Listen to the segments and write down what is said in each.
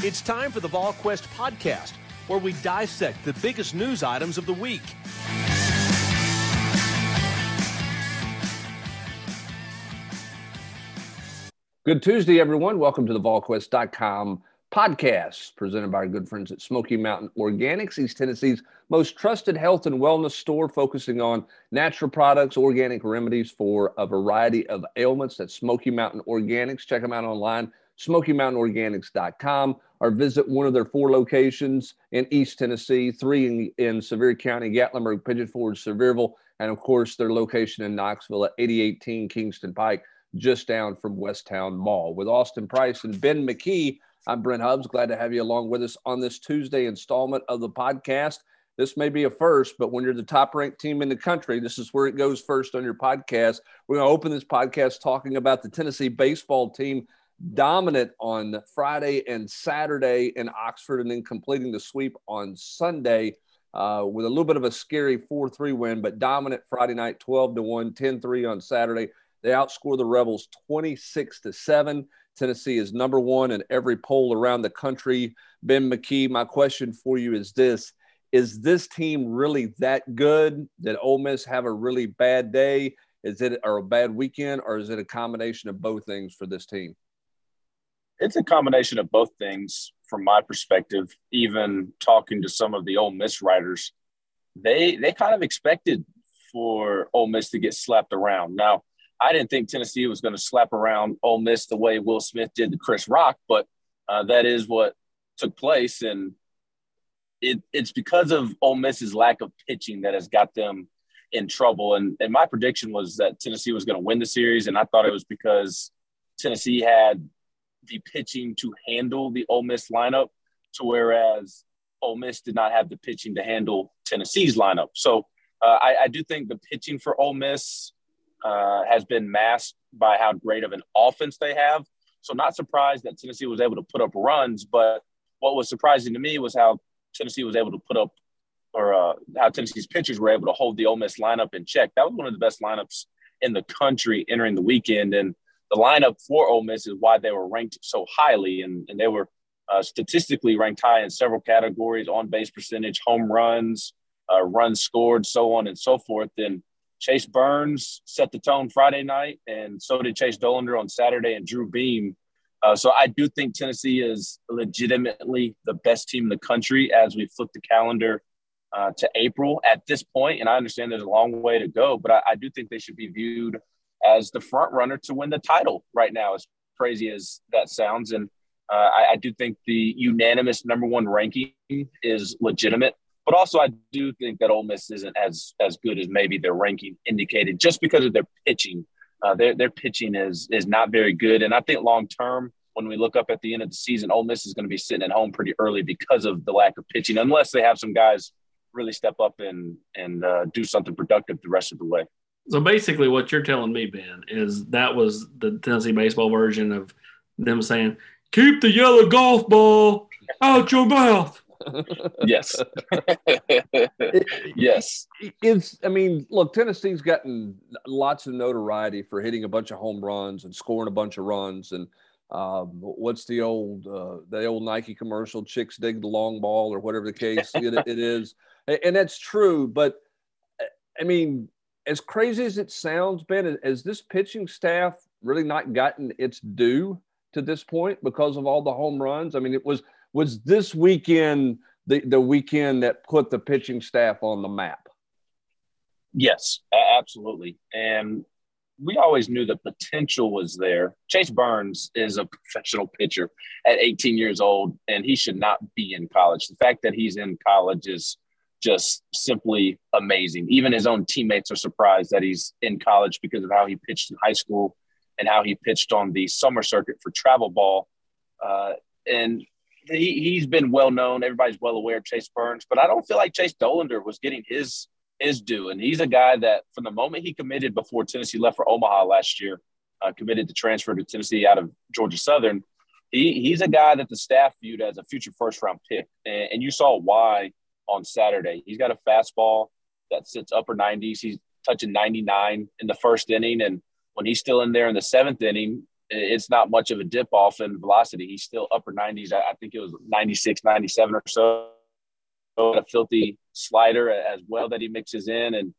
It's time for the VolQuest podcast, where we dissect the biggest news items of the week. Good Tuesday, everyone. Welcome to the VolQuest.com podcast, presented by our good friends at Smoky Mountain Organics, East Tennessee's most trusted health and wellness store, focusing on natural products, organic remedies for a variety of ailments. That's Smoky Mountain Organics. Check them out online, SmokyMountainOrganics.com, or visit one of their four locations in East Tennessee, three in Sevier County, Gatlinburg, Pigeon Forge, Sevierville, and of course their location in Knoxville at 8018 Kingston Pike, just down from Westtown Mall. With Austin Price and Ben McKee, I'm Brent Hubbs. Glad to have you along with us on this Tuesday installment of the podcast. This may be a first, but when you're the top-ranked team in the country, this is where it goes first on your podcast. We're going to open this podcast talking about the Tennessee baseball team, dominant on Friday and Saturday in Oxford, and then completing the sweep on Sunday with a little bit of a scary 4-3 win, but dominant Friday night, 12-1, 10-3 on Saturday. They outscore the Rebels 26-7. Tennessee is number one in every poll around the country. Ben McKee, my question for you is this: is this team really that good? Did Ole Miss have a really bad day? Is it or a bad weekend, or is it a combination of both things for this team? It's a combination of both things from my perspective. Even talking to some of the Ole Miss writers, they kind of expected for Ole Miss to get slapped around. Now, I didn't think Tennessee was going to slap around Ole Miss the way Will Smith did to Chris Rock, but that is what took place. And it's because of Ole Miss's lack of pitching that has got them in trouble. And my prediction was that Tennessee was going to win the series, and I thought it was because Tennessee had – the pitching to handle the Ole Miss lineup, to whereas Ole Miss did not have the pitching to handle Tennessee's lineup. So I do think the pitching for Ole Miss has been masked by how great of an offense they have. So not surprised that Tennessee was able to put up runs, but what was surprising to me was how Tennessee was able to put up, or how Tennessee's pitchers were able to hold the Ole Miss lineup in check. That was one of the best lineups in the country entering the weekend, and the lineup for Ole Miss is why they were ranked so highly, and they were statistically ranked high in several categories: on-base percentage, home runs, runs scored, so on and so forth. And Chase Burns set the tone Friday night, and so did Chase Dollander on Saturday and Drew Beam. So I do think Tennessee is legitimately the best team in the country as we flip the calendar to April at this point. And I understand there's a long way to go, but I do think they should be viewed as the front runner to win the title right now, as crazy as that sounds. And I do think the unanimous number one ranking is legitimate, but also I do think that Ole Miss isn't as good as maybe their ranking indicated, just because of their pitching. Their pitching is not very good. And I think long-term, when we look up at the end of the season, Ole Miss is going to be sitting at home pretty early because of the lack of pitching, unless they have some guys really step up and do something productive the rest of the way. So basically what you're telling me, Ben, is that was the Tennessee baseball version of them saying, keep the yellow golf ball out your mouth. Yes. Yes. Look, Tennessee's gotten lots of notoriety for hitting a bunch of home runs and scoring a bunch of runs. And what's the old Nike commercial, chicks dig the long ball, or whatever the case it is. And that's true. But, as crazy as it sounds, Ben, has this pitching staff really not gotten its due to this point because of all the home runs? It was this weekend the weekend that put the pitching staff on the map? Yes, absolutely. And we always knew the potential was there. Chase Burns is a professional pitcher at 18 years old, and he should not be in college. The fact that he's in college is just simply amazing. Even his own teammates are surprised that he's in college because of how he pitched in high school and how he pitched on the summer circuit for travel ball. And he's been well known. Everybody's well aware of Chase Burns, but I don't feel like Chase Dollander was getting his due. And he's a guy that from the moment he committed, before Tennessee left for Omaha last year, committed to transfer to Tennessee out of Georgia Southern, he's a guy that the staff viewed as a future first-round pick. And you saw why on Saturday. He's got a fastball that sits upper 90s. He's touching 99 in the first inning. And when he's still in there in the seventh inning, it's not much of a dip off in velocity. He's still upper 90s. I think it was 96, 97 or so. A filthy slider as well that he mixes in. And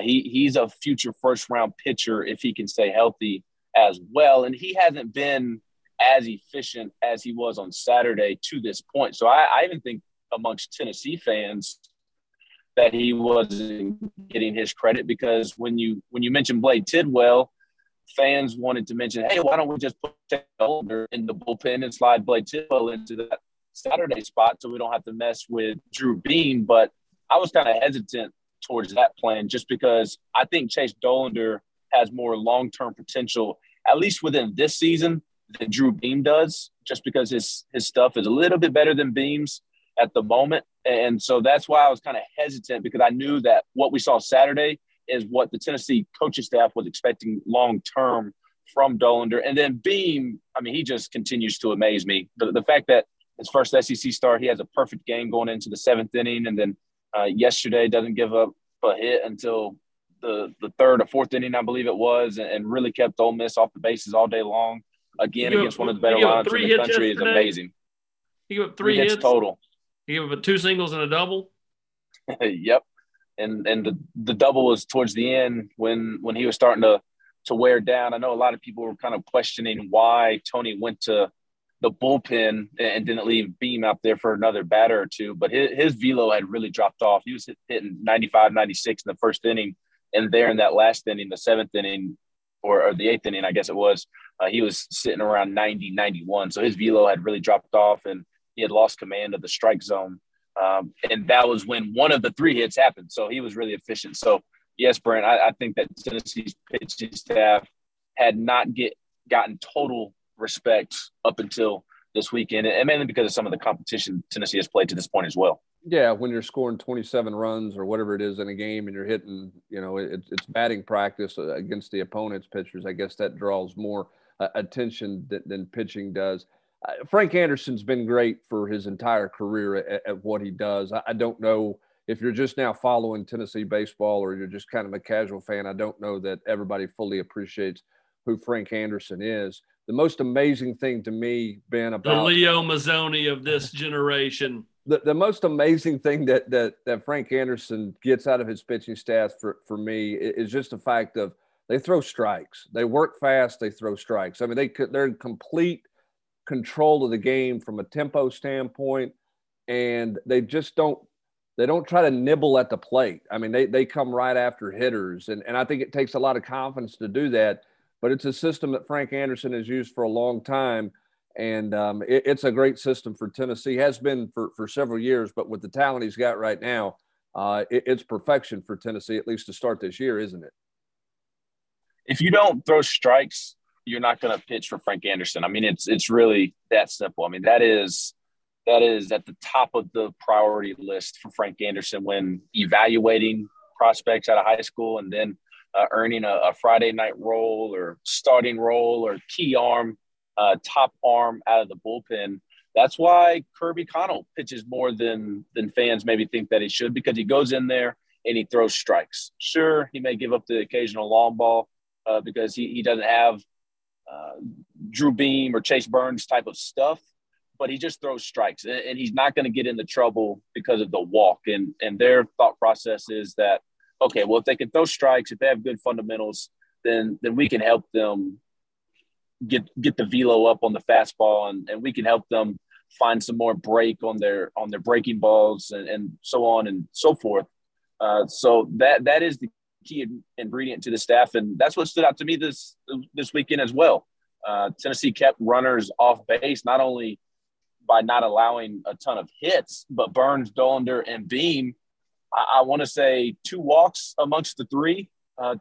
he's a future first-round pitcher if he can stay healthy as well. And he hasn't been as efficient as he was on Saturday to this point. So I even think amongst Tennessee fans that he wasn't getting his credit, because when you mentioned Blade Tidwell, fans wanted to mention, hey, why don't we just put Chase Dollander in the bullpen and slide Blade Tidwell into that Saturday spot so we don't have to mess with Drew Beam? But I was kind of hesitant towards that plan just because I think Chase Dollander has more long-term potential, at least within this season, than Drew Beam does, just because his stuff is a little bit better than Beam's at the moment. And so that's why I was kind of hesitant, because I knew that what we saw Saturday is what the Tennessee coaching staff was expecting long-term from Dollander. And then Beam, I mean, he just continues to amaze me. The fact that his first SEC start, he has a perfect game going into the seventh inning, and then yesterday doesn't give up a hit until the third or fourth inning, I believe it was, and really kept Ole Miss off the bases all day long. Again, against one of the better lines in the country is amazing. He gave up three hits total. He gave up two singles and a double. Yep. And the double was towards the end when he was starting to wear down. I know a lot of people were kind of questioning why Tony went to the bullpen and didn't leave Beam out there for another batter or two. But his velo had really dropped off. He was hitting 95, 96 in the first inning. And there in that last inning, the seventh inning, or the eighth inning, I guess it was, he was sitting around 90, 91. So his velo had really dropped off, and he had lost command of the strike zone. And that was when one of the three hits happened. So he was really efficient. So, yes, Brent, I think that Tennessee's pitching staff had not gotten total respect up until this weekend, and mainly because of some of the competition Tennessee has played to this point as well. Yeah, when you're scoring 27 runs or whatever it is in a game, and you're hitting, it's batting practice against the opponent's pitchers, I guess that draws more attention than pitching does. Frank Anderson's been great for his entire career at what he does. I don't know if you're just now following Tennessee baseball or you're just kind of a casual fan. I don't know that everybody fully appreciates who Frank Anderson is. The most amazing thing to me, Ben, about the Leo Mazzoni of this generation. The most amazing thing that Frank Anderson gets out of his pitching staff for me is just the fact of they throw strikes. They work fast. They throw strikes. I mean, they're in complete control of the game from a tempo standpoint, and they just don't try to nibble at the plate. I mean, they come right after hitters, and I think it takes a lot of confidence to do that. But it's a system that Frank Anderson has used for a long time. And it's a great system for Tennessee, has been for several years, but with the talent he's got right now, it's perfection for Tennessee, at least to start this year, isn't it? If you don't throw strikes, you're not going to pitch for Frank Anderson. I mean, it's really that simple. I mean, that is at the top of the priority list for Frank Anderson when evaluating prospects out of high school, and then earning a Friday night role or starting role or key arm, top arm out of the bullpen. That's why Kirby Connell pitches more than fans maybe think that he should, because he goes in there and he throws strikes. Sure, he may give up the occasional long ball because he doesn't have Drew Beam or Chase Burns type of stuff, but he just throws strikes, and he's not going to get into trouble because of the walk. And their thought process is that, okay, well, if they can throw strikes, if they have good fundamentals, then we can help them get the velo up on the fastball, and we can help them find some more break on their breaking balls, and so on and so forth. So that is the key ingredient to the staff, and that's what stood out to me this weekend as well. Tennessee kept runners off base, not only by not allowing a ton of hits, but Burns, Dollander, and Beam, I want to say 2 walks amongst the 3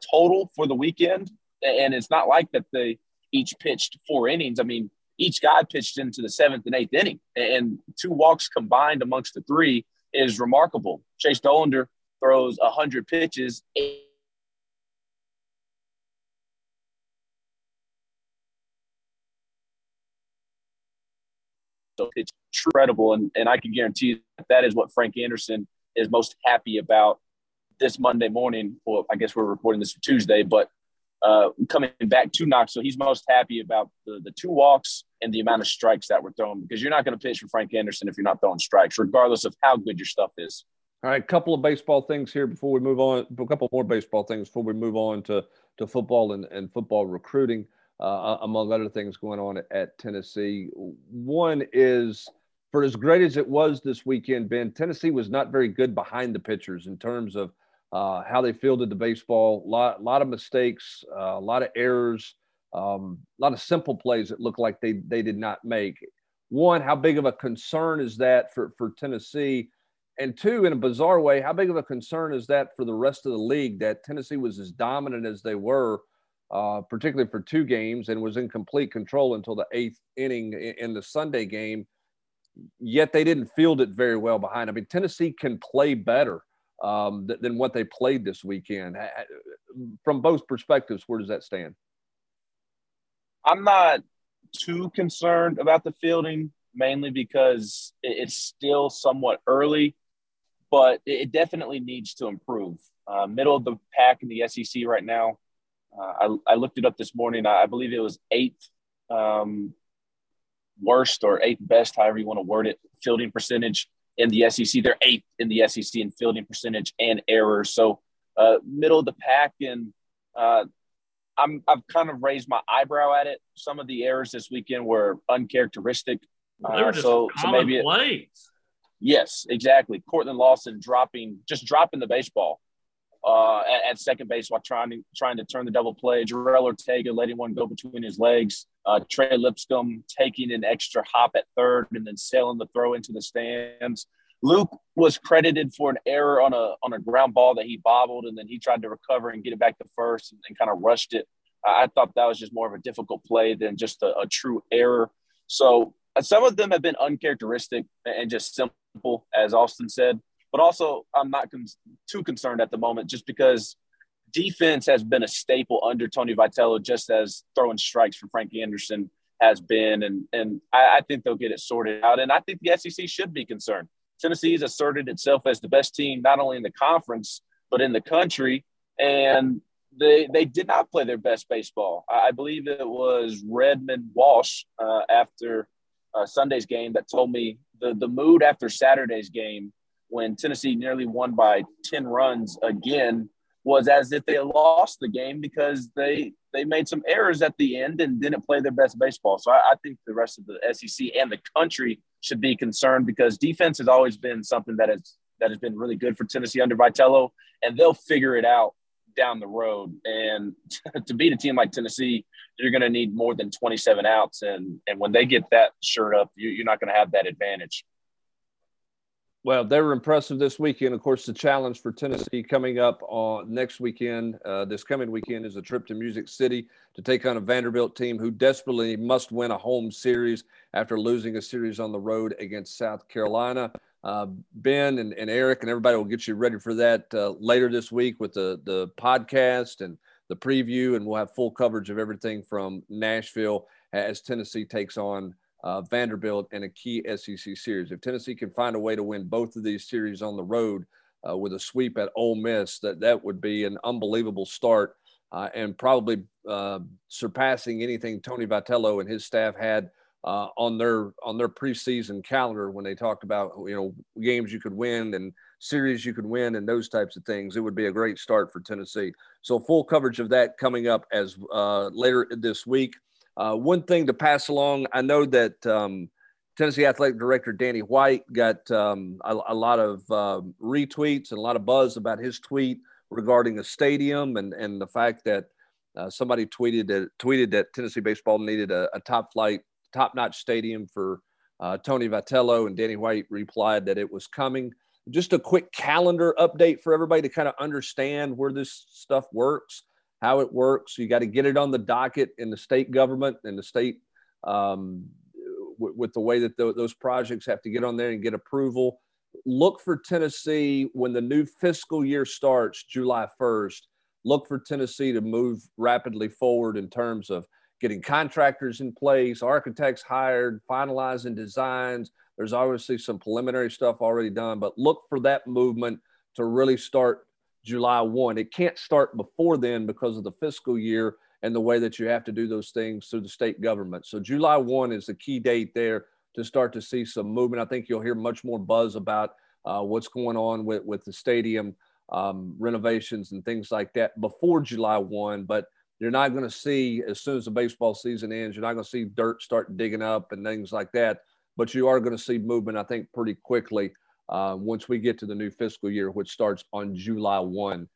total for the weekend. And it's not like that they each pitched 4 innings. I mean, each guy pitched into the 7th and 8th inning, and 2 walks combined amongst the 3 is remarkable. Chase Dollander throws 100 pitches, 8. So it's incredible, and I can guarantee you that is what Frank Anderson is most happy about this Monday morning. Well, I guess we're recording this Tuesday, but coming back to Knoxville, he's most happy about the two walks and the amount of strikes that were thrown, because you're not going to pitch for Frank Anderson if you're not throwing strikes, regardless of how good your stuff is. All right, a couple of baseball things here before we move on, a couple more baseball things before we move on to football and football recruiting, among other things going on at Tennessee. One is, for as great as it was this weekend, Ben, Tennessee was not very good behind the pitchers in terms of how they fielded the baseball. A lot of mistakes, a lot of errors, a lot of simple plays that looked like they did not make. One, how big of a concern is that for Tennessee? And two, in a bizarre way, how big of a concern is that for the rest of the league that Tennessee was as dominant as they were, particularly for two games, and was in complete control until the eighth inning in the Sunday game, yet they didn't field it very well behind. I mean, Tennessee can play better than what they played this weekend. From both perspectives, where does that stand? I'm not too concerned about the fielding, mainly because it's still somewhat early. But it definitely needs to improve. Middle of the pack in the SEC right now. I looked it up this morning. I believe it was eighth worst or eighth best, however you want to word it, fielding percentage in the SEC. They're eighth in the SEC in fielding percentage and errors. So middle of the pack, and I've kind of raised my eyebrow at it. Some of the errors this weekend were uncharacteristic. They were just so maybe plays. Yes, exactly. Courtland Lawson dropping the baseball at second base while trying to turn the double play. Jarrell Ortega letting one go between his legs. Trey Lipscomb taking an extra hop at third and then sailing the throw into the stands. Luke was credited for an error on a ground ball that he bobbled, and then he tried to recover and get it back to first and kind of rushed it. I thought that was just more of a difficult play than just a true error. So some of them have been uncharacteristic and just simple, as Austin said. But also, I'm not too concerned at the moment, just because defense has been a staple under Tony Vitello, just as throwing strikes for Frank Anderson has been. And I think they'll get it sorted out. And I think the SEC should be concerned. Tennessee has asserted itself as the best team, not only in the conference, but in the country. And they did not play their best baseball. I believe it was Redmond Walsh after Sunday's game that told me the mood after Saturday's game, when Tennessee nearly won by 10 runs again, was as if they lost the game because they made some errors at the end and didn't play their best baseball. So I think the rest of the SEC and the country should be concerned, because defense has always been something that has been really good for Tennessee under Vitello, and they'll figure it out down the road. And to beat a team like Tennessee, you're going to need more than 27 outs. And when they get that shirt up, you're not going to have that advantage. Well, they were impressive this weekend. Of course, the challenge for Tennessee coming up on next weekend, this coming weekend, is a trip to Music City to take on a Vanderbilt team who desperately must win a home series after losing a series on the road against South Carolina. Ben and Eric and everybody will get you ready for that later this week with the podcast and the preview, and we'll have full coverage of everything from Nashville as Tennessee takes on Vanderbilt in a key SEC series. If Tennessee can find a way to win both of these series on the road with a sweep at Ole Miss, that would be an unbelievable start and probably surpassing anything Tony Vitello and his staff had on their preseason calendar when they talked about, you know, games you could win and series you could win and those types of things. It would be a great start for Tennessee. So full coverage of that coming up as later this week. One thing to pass along, I know that Tennessee Athletic Director Danny White got a lot of retweets and a lot of buzz about his tweet regarding a stadium and the fact that somebody tweeted that Tennessee baseball needed a top-notch stadium for Tony Vitello, and Danny White replied that it was coming. Just a quick calendar update for everybody to kind of understand where this stuff works, how it works. You got to get it on the docket in the state government and the state with the way that those projects have to get on there and get approval. Look for Tennessee when the new fiscal year starts, July 1st, look for Tennessee to move rapidly forward in terms of getting contractors in place, architects hired, finalizing designs. There's obviously some preliminary stuff already done, but look for that movement to really start July 1. It can't start before then because of the fiscal year and the way that you have to do those things through the state government. So July 1 is the key date there to start to see some movement. I think you'll hear much more buzz about what's going on with the stadium renovations and things like that before July 1. But you're not going to see, as soon as the baseball season ends, you're not going to see dirt start digging up and things like that. But you are going to see movement, I think, pretty quickly once we get to the new fiscal year, which starts on July 1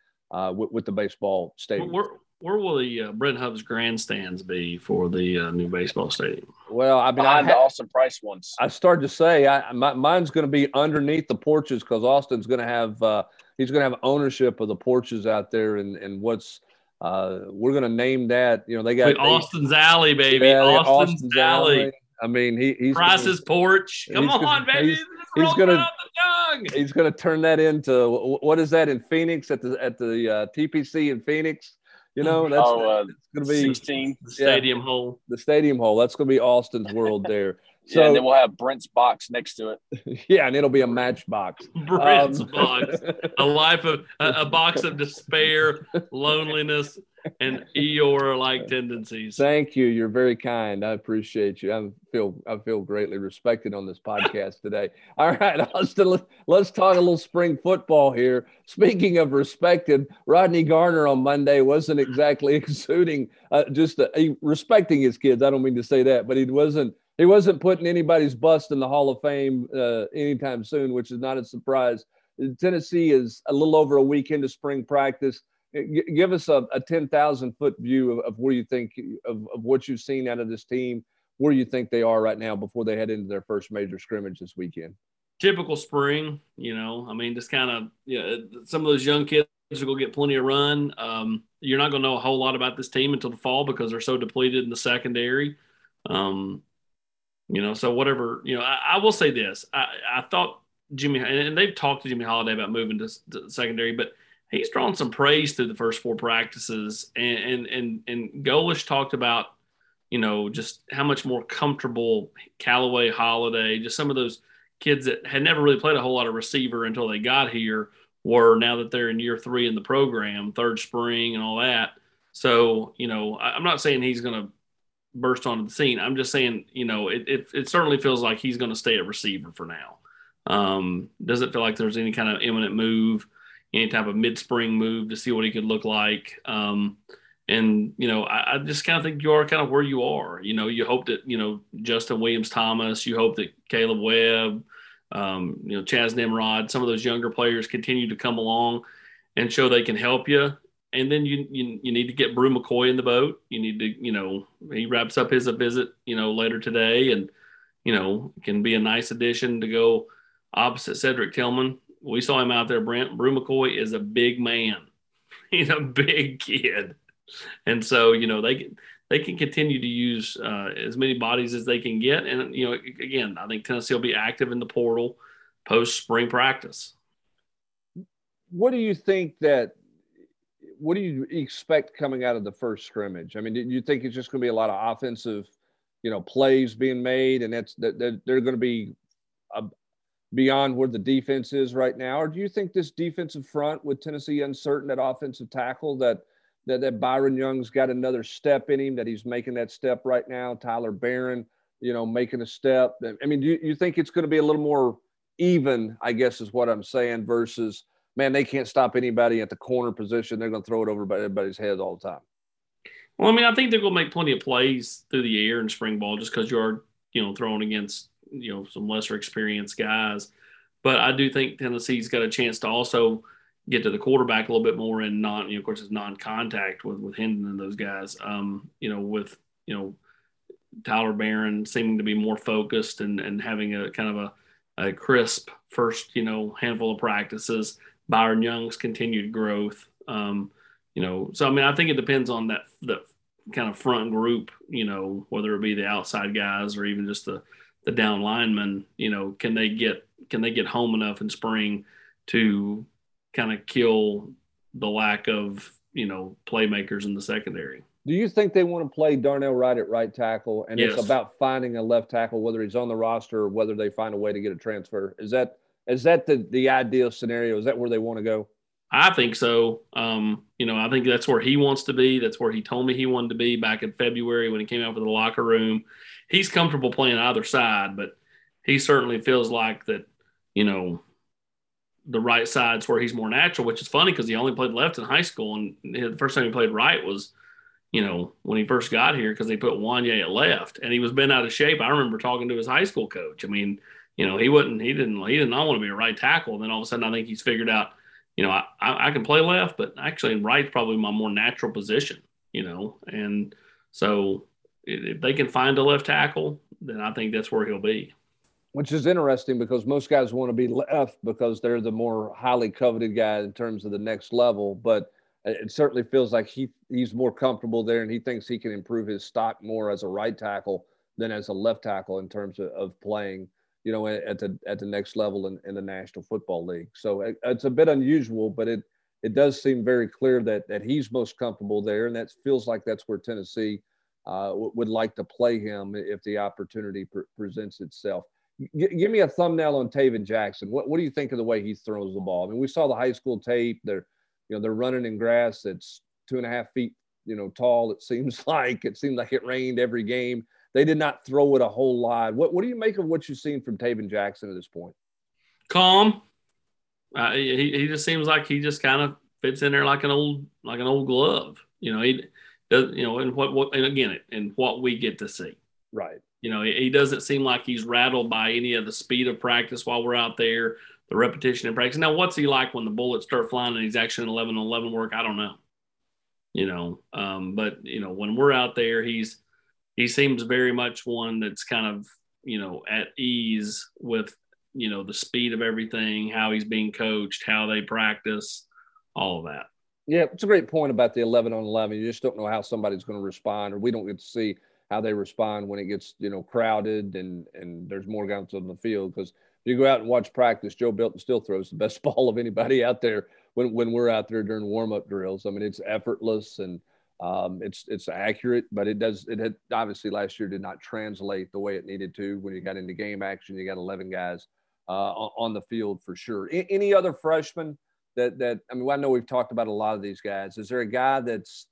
with the baseball stadium. Where will the Brent Hub's grandstands be for the new baseball stadium? Well, I mean, behind the Austin Price ones. I started to say mine's going to be underneath the porches because Austin's going to have he's going to have ownership of the porches out there, and what's we're going to name that. You know, they got Austin's Alley, baby. Yeah, Austin's Alley. I mean, he's Price's porch. Come on, baby. He's going to. He's going to turn that into what is that in Phoenix at the TPC in Phoenix. You know, that's going to be 16, the stadium hole. The stadium hole. That's going to be Austin's world there. So, yeah, and then we'll have Brent's box next to it. Yeah, and it'll be a matchbox. Brent's box. A life of a box of despair, loneliness, and Eeyore-like tendencies. Thank you. You're very kind. I appreciate you. I feel greatly respected on this podcast today. All right, Austin, let's talk a little spring football here. Speaking of respected, Rodney Garner on Monday wasn't exactly exuding respecting his kids. I don't mean to say that, but he wasn't putting anybody's bust in the Hall of Fame anytime soon, which is not a surprise. Tennessee is a little over a week into spring practice. Give us a 10,000-foot view of where you think of what you've seen out of this team, where you think they are right now before they head into their first major scrimmage this weekend. Typical spring, you know. I mean, just kind of some of those young kids are going to get plenty of run. You're not going to know a whole lot about this team until the fall because they're so depleted in the secondary. You know, so whatever, you know, I will say this. I thought Jimmy – and they've talked to Jimmy Holiday about moving to secondary, but – he's drawn some praise through the first four practices, and Golish talked about, you know, just how much more comfortable Callaway Holiday, just some of those kids that had never really played a whole lot of receiver until they got here were now that they're in year three in the program, third spring and all that. So, you know, I'm not saying he's going to burst onto the scene. I'm just saying, you know, it certainly feels like he's going to stay at receiver for now. Doesn't feel like there's any kind of imminent move, any type of mid-spring move to see what he could look like. And, you know, I just kind of think you are kind of where you are. You know, you hope that, you know, Justin Williams Thomas, you hope that Caleb Webb, you know, Chaz Nimrod, some of those younger players continue to come along and show they can help you. And then you need to get Brew McCoy in the boat. You need to, you know, he wraps up his visit, you know, later today and, you know, can be a nice addition to go opposite Cedric Tillman. We saw him out there, Brent. Brew McCoy is a big man. He's a big kid. And so, you know, they can continue to use as many bodies as they can get. And, you know, again, I think Tennessee will be active in the portal post-spring practice. What do you expect coming out of the first scrimmage? I mean, do you think it's just going to be a lot of offensive, you know, plays being made and that they're going to be beyond where the defense is right now? Or do you think this defensive front with Tennessee uncertain at offensive tackle that Byron Young's got another step in him, that he's making that step right now, Tyler Barron, you know, making a step? I mean, do you think it's going to be a little more even, I guess is what I'm saying, versus, man, they can't stop anybody at the corner position. They're going to throw it over everybody's head all the time. Well, I mean, I think they're going to make plenty of plays through the air in spring ball just because you are, you know, throwing against, you know, some lesser experienced guys. But I do think Tennessee's got a chance to also get to the quarterback a little bit more and not, you know, of course, it's non-contact with Hendon and those guys, you know, with, you know, Tyler Barron seeming to be more focused and having a kind of a crisp first, you know, handful of practices, Byron Young's continued growth. You know, so, I mean, I think it depends on that kind of front group, you know, whether it be the outside guys or even just the down linemen, you know, can they get home enough in spring to kind of kill the lack of, you know, playmakers in the secondary? Do you think they want to play Darnell Wright at right tackle? And yes. It's about finding a left tackle, whether he's on the roster or whether they find a way to get a transfer. Is that the ideal scenario? Is that where they want to go? I think so. You know, I think that's where he wants to be. That's where he told me he wanted to be back in February when he came out for the locker room. He's comfortable playing either side, but he certainly feels like that, you know, the right side's where he's more natural, which is funny because he only played left in high school. And the first time he played right was, you know, when he first got here because they put Wanye at left and he was bent out of shape. I remember talking to his high school coach. I mean, you know, he did not want to be a right tackle. And then all of a sudden I think he's figured out, you know, I can play left, but actually right's probably my more natural position, you know. And so if they can find a left tackle, then I think that's where he'll be. Which is interesting because most guys want to be left because they're the more highly coveted guy in terms of the next level. But it certainly feels like he's more comfortable there and he thinks he can improve his stock more as a right tackle than as a left tackle in terms of playing, you know, at the next level in the National Football League. So it's a bit unusual, but it does seem very clear that he's most comfortable there, and that feels like that's where Tennessee would like to play him if the opportunity presents itself. Give me a thumbnail on Taven Jackson. What do you think of the way he throws the ball? I mean, we saw the high school tape. They're running in grass that's 2.5 feet, you know, tall. It seemed like it rained every game. They did not throw it a whole lot. What do you make of what you've seen from Taven Jackson at this point? Calm. He just seems like he just kind of fits in there like an old glove. You know, he does. You know, and what we get to see. Right. You know, he doesn't seem like he's rattled by any of the speed of practice while we're out there, the repetition in practice. Now, what's he like when the bullets start flying and he's actually in 11-on-11 work? I don't know. You know, but you know, when we're out there, he seems very much one that's kind of, you know, at ease with, you know, the speed of everything, how he's being coached, how they practice, all of that. Yeah, it's a great point about the 11-on-11. You just don't know how somebody's going to respond, or we don't get to see how they respond when it gets, you know, crowded and there's more guys on the field. Because if you go out and watch practice, Joe Bilton still throws the best ball of anybody out there when we're out there during warm-up drills. I mean, it's effortless and it's accurate, but it had obviously last year did not translate the way it needed to. When you got into game action, you got 11 guys on the field for sure. Any other freshmen that I mean, I know we've talked about a lot of these guys. Is there a guy that's,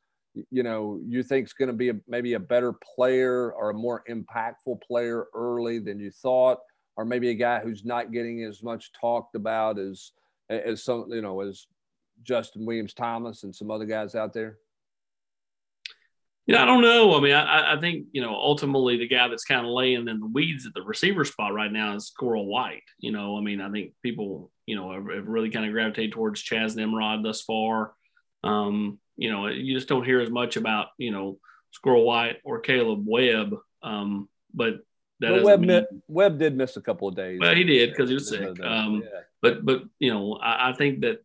you know, you think is going to be maybe a better player or a more impactful player early than you thought, or maybe a guy who's not getting as much talked about as some, you know, as Justin Williams Thomas and some other guys out there? Yeah, I don't know. I mean, I think, you know, ultimately the guy that's kind of laying in the weeds at the receiver spot right now is Squirrel White. You know, I mean, I think people, you know, have really kind of gravitated towards Chaz Nimrod thus far. You know, you just don't hear as much about, you know, Squirrel White or Caleb Webb. Webb did miss a couple of days. Well, he did because he was sick. But you know, I think that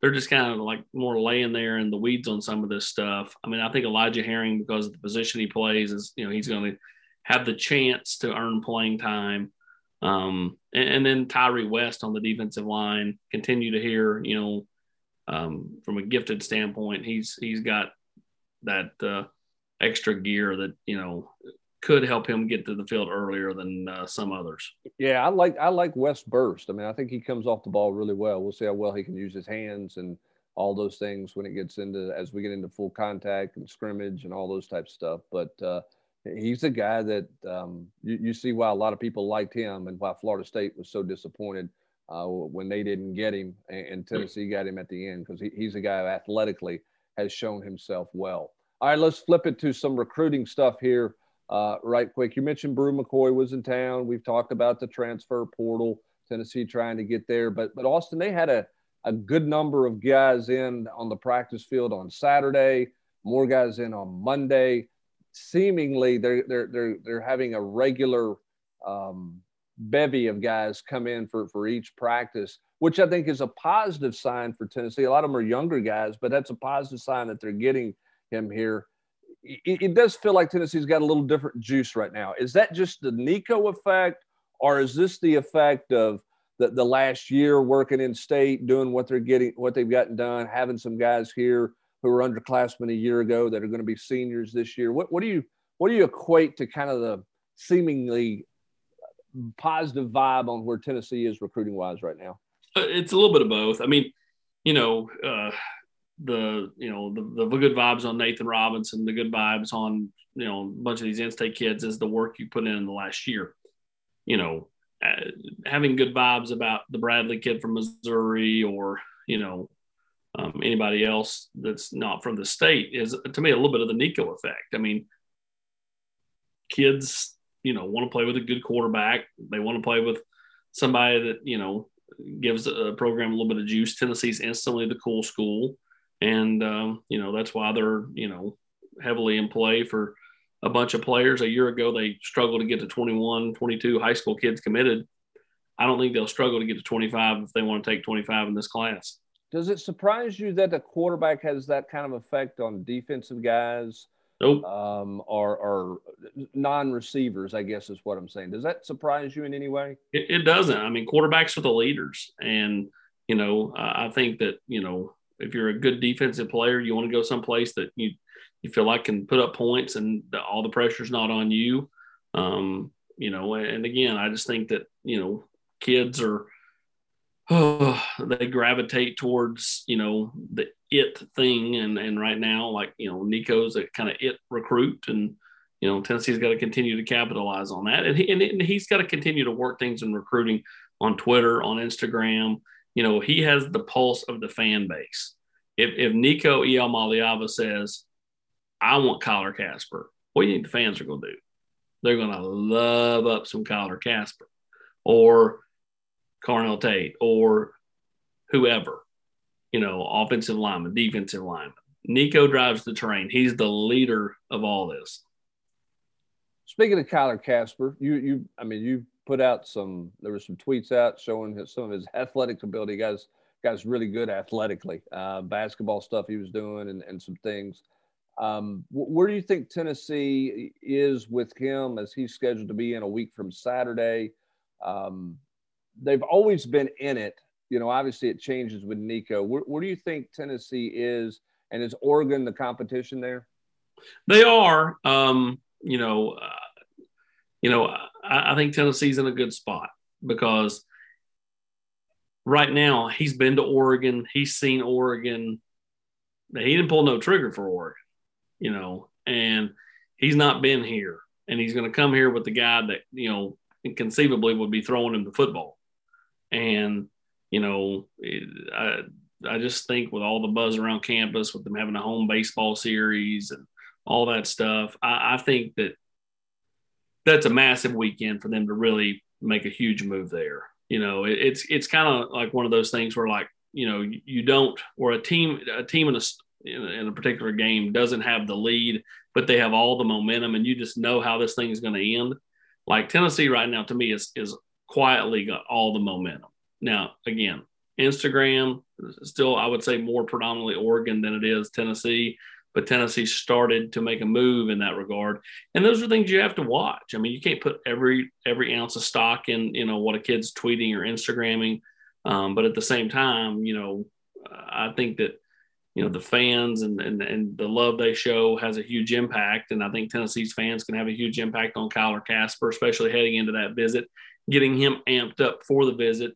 they're just kind of like more laying there in the weeds on some of this stuff. I mean, I think Elijah Herring, because of the position he plays, is, you know, he's going to have the chance to earn playing time. And then Tyree West on the defensive line, continue to hear, you know, from a gifted standpoint, he's got that extra gear that, you know, could help him get to the field earlier than some others. Yeah, I like West burst. I mean, I think he comes off the ball really well. We'll see how well he can use his hands and all those things when it gets into, as we get into full contact and scrimmage and all those types of stuff. But he's a guy that you see why a lot of people liked him and why Florida State was so disappointed when they didn't get him and Tennessee got him at the end, because he's a guy who athletically has shown himself well. All right, let's flip it to some recruiting stuff here right quick. You mentioned Brew McCoy was in town. We've talked about the transfer portal, Tennessee trying to get there. But Austin, they had a good number of guys in on the practice field on Saturday, more guys in on Monday. Seemingly they're having a regular bevy of guys come in for each practice, which I think is a positive sign for Tennessee. A lot of them are younger guys, but that's a positive sign that they're getting him here. It does feel like Tennessee's got a little different juice right now. Is that just the Nico effect, or is this the effect of the last year working in state, doing what they've gotten done, having some guys here who were underclassmen a year ago that are going to be seniors this year? What do you equate to kind of the seemingly positive vibe on where Tennessee is recruiting wise right now? It's a little bit of both. I mean, you know, the good vibes on Nathan Robinson, the good vibes on, you know, a bunch of these in-state kids is the work you put in the last year. You know, having good vibes about the Bradley kid from Missouri or, you know, anybody else that's not from the state is, to me, a little bit of the Nico effect. I mean, kids, you know, want to play with a good quarterback. They want to play with somebody that, you know, gives a program a little bit of juice. Tennessee's instantly the cool school. And, you know, that's why they're, you know, heavily in play for a bunch of players. A year ago, they struggled to get to 21, 22 high school kids committed. I don't think they'll struggle to get to 25 if they want to take 25 in this class. Does it surprise you that a quarterback has that kind of effect on defensive guys? Nope. Or non-receivers, I guess is what I'm saying. Does that surprise you in any way? It doesn't. I mean, quarterbacks are the leaders. And, you know, I think that, you know, if you're a good defensive player, you want to go someplace that you feel like can put up points and all the pressure's not on you. You know, and again, I just think that, you know, kids are, they gravitate towards, you know, the it thing. And right now, like, you know, Nico's a kind of it recruit, and, you know, Tennessee's got to continue to capitalize on that. And he's got to continue to work things in recruiting on Twitter, on Instagram. You know, he has the pulse of the fan base. If Nico Iamaleava says, I want Kyler Casper, what do you think the fans are going to do? They're going to love up some Kyler Casper or Carnell Tate or whoever, you know, offensive lineman, defensive lineman. Nico drives the train. He's the leader of all this. Speaking of Kyler Casper, you put out there were some tweets out showing some of his athletic ability. Guys really good athletically, basketball stuff he was doing and some things. Where do you think Tennessee is with him as he's scheduled to be in a week from Saturday? They've always been in it. You know, obviously it changes with Nico. Where do you think Tennessee is, and is Oregon the competition there? They are. I think Tennessee's in a good spot because right now he's been to Oregon. He's seen Oregon. He didn't pull no trigger for Oregon, you know, and he's not been here. And he's going to come here with the guy that, you know, conceivably would be throwing him the football. And, you know, I just think with all the buzz around campus, with them having a home baseball series and all that stuff, I think that that's a massive weekend for them to really make a huge move there. You know, it's kind of like one of those things where, like, you know, you don't, or a team in a particular game doesn't have the lead, but they have all the momentum, and you just know how this thing is going to end. Like Tennessee right now, to me, is quietly got all the momentum. Now, again, Instagram, still I would say more predominantly Oregon than it is Tennessee, but Tennessee started to make a move in that regard. And those are things you have to watch. I mean, you can't put every ounce of stock in, you know, what a kid's tweeting or Instagramming. But at the same time, you know, I think that, you know, the fans and the love they show has a huge impact. And I think Tennessee's fans can have a huge impact on Kyler Casper, especially heading into that visit, getting him amped up for the visit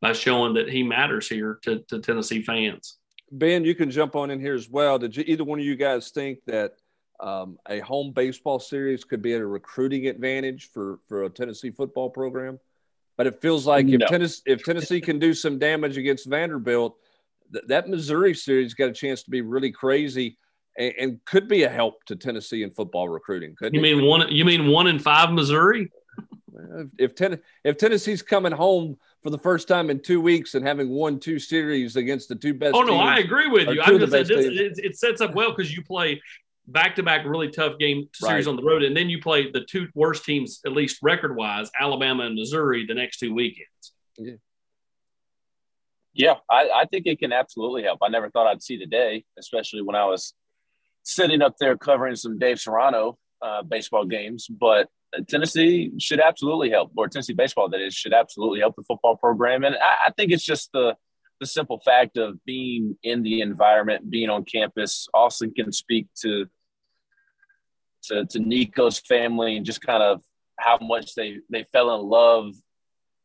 by showing that he matters here to Tennessee fans. Ben, you can jump on in here as well. Did you, either one of you guys think that a home baseball series could be at a recruiting advantage for a Tennessee football program? But it feels like if Tennessee can do some damage against Vanderbilt, that Missouri series got a chance to be really crazy and could be a help to Tennessee in football recruiting. Couldn't you mean it? You mean 1-5 Missouri? If Tennessee's coming home for the first time in 2 weeks and having won two series against the two best. Oh no, teams, I agree with you. I'm just saying it sets up well because you play back-to-back really tough game series on the road, and then you play the two worst teams, at least record-wise, Alabama and Missouri, the next 2 weekends. Yeah, I think it can absolutely help. I never thought I'd see the day, especially when I was sitting up there covering some Dave Serrano baseball games. But Tennessee should absolutely help, or Tennessee baseball, that is, should absolutely help the football program. And I think it's just the simple fact of being in the environment, being on campus. Austin can speak to Nico's family and just kind of how much they fell in love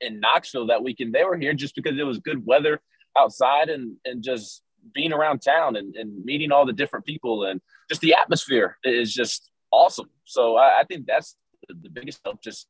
in Knoxville that weekend. They were here just because it was good weather. outside and just being around town and meeting all the different people, and just the atmosphere is just awesome. So I think that's the biggest help. Just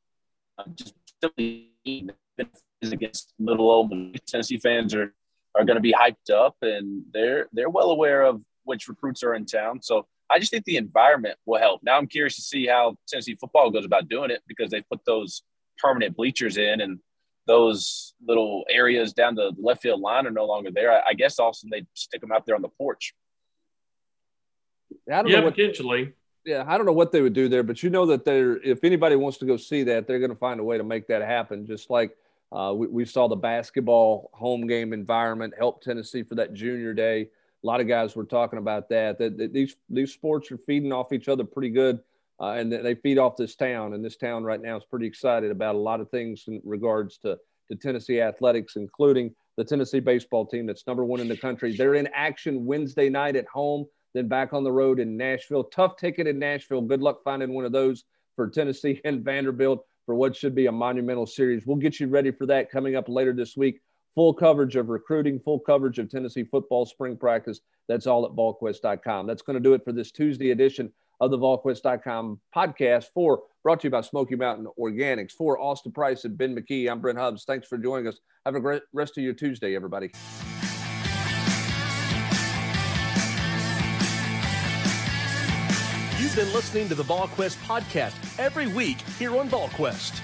against little old Tennessee fans are going to be hyped up, and they're well aware of which recruits are in town. So I just think the environment will help. Now I'm curious to see how Tennessee football goes about doing it, because they put those permanent bleachers in, and those little areas down the left field line are no longer there. I guess also they stick them out there on the porch. I don't know what, potentially. Yeah, I don't know what they would do there, but you know that if anybody wants to go see that, they're going to find a way to make that happen. Just like we saw the basketball home game environment help Tennessee for that junior day. A lot of guys were talking about that these sports are feeding off each other pretty good, and they feed off this town. And this town right now is pretty excited about a lot of things in regards to Tennessee athletics, including the Tennessee baseball team that's #1 in the country. They're in action Wednesday night at home, then back on the road in Nashville. Tough ticket in Nashville. Good luck finding one of those for Tennessee and Vanderbilt for what should be a monumental series. We'll get you ready for that coming up later this week. Full coverage of recruiting, full coverage of Tennessee football spring practice. That's all at VolQuest.com. That's going to do it for this Tuesday edition of the VolQuest.com podcast, brought to you by Smoky Mountain Organics. For Austin Price and Ben McKee, I'm Brent Hubbs. Thanks for joining us. Have a great rest of your Tuesday, everybody. You've been listening to the VolQuest podcast every week here on VolQuest.